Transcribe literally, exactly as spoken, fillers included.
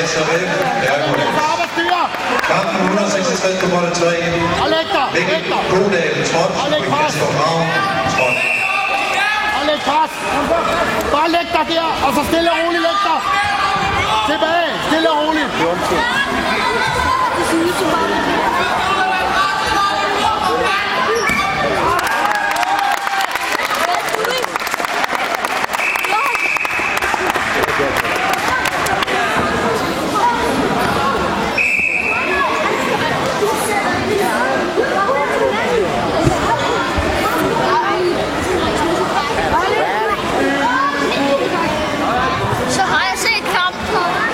Ja, så vel. Ja, kampen et hundrede seksogtres på målet tre. Mikkel Godal, Trond, og Kasper Ravn, Trond. Og læg pas. Bare læg dig der, og så stille og roligt læg dig. Tilbage, stille og roligt.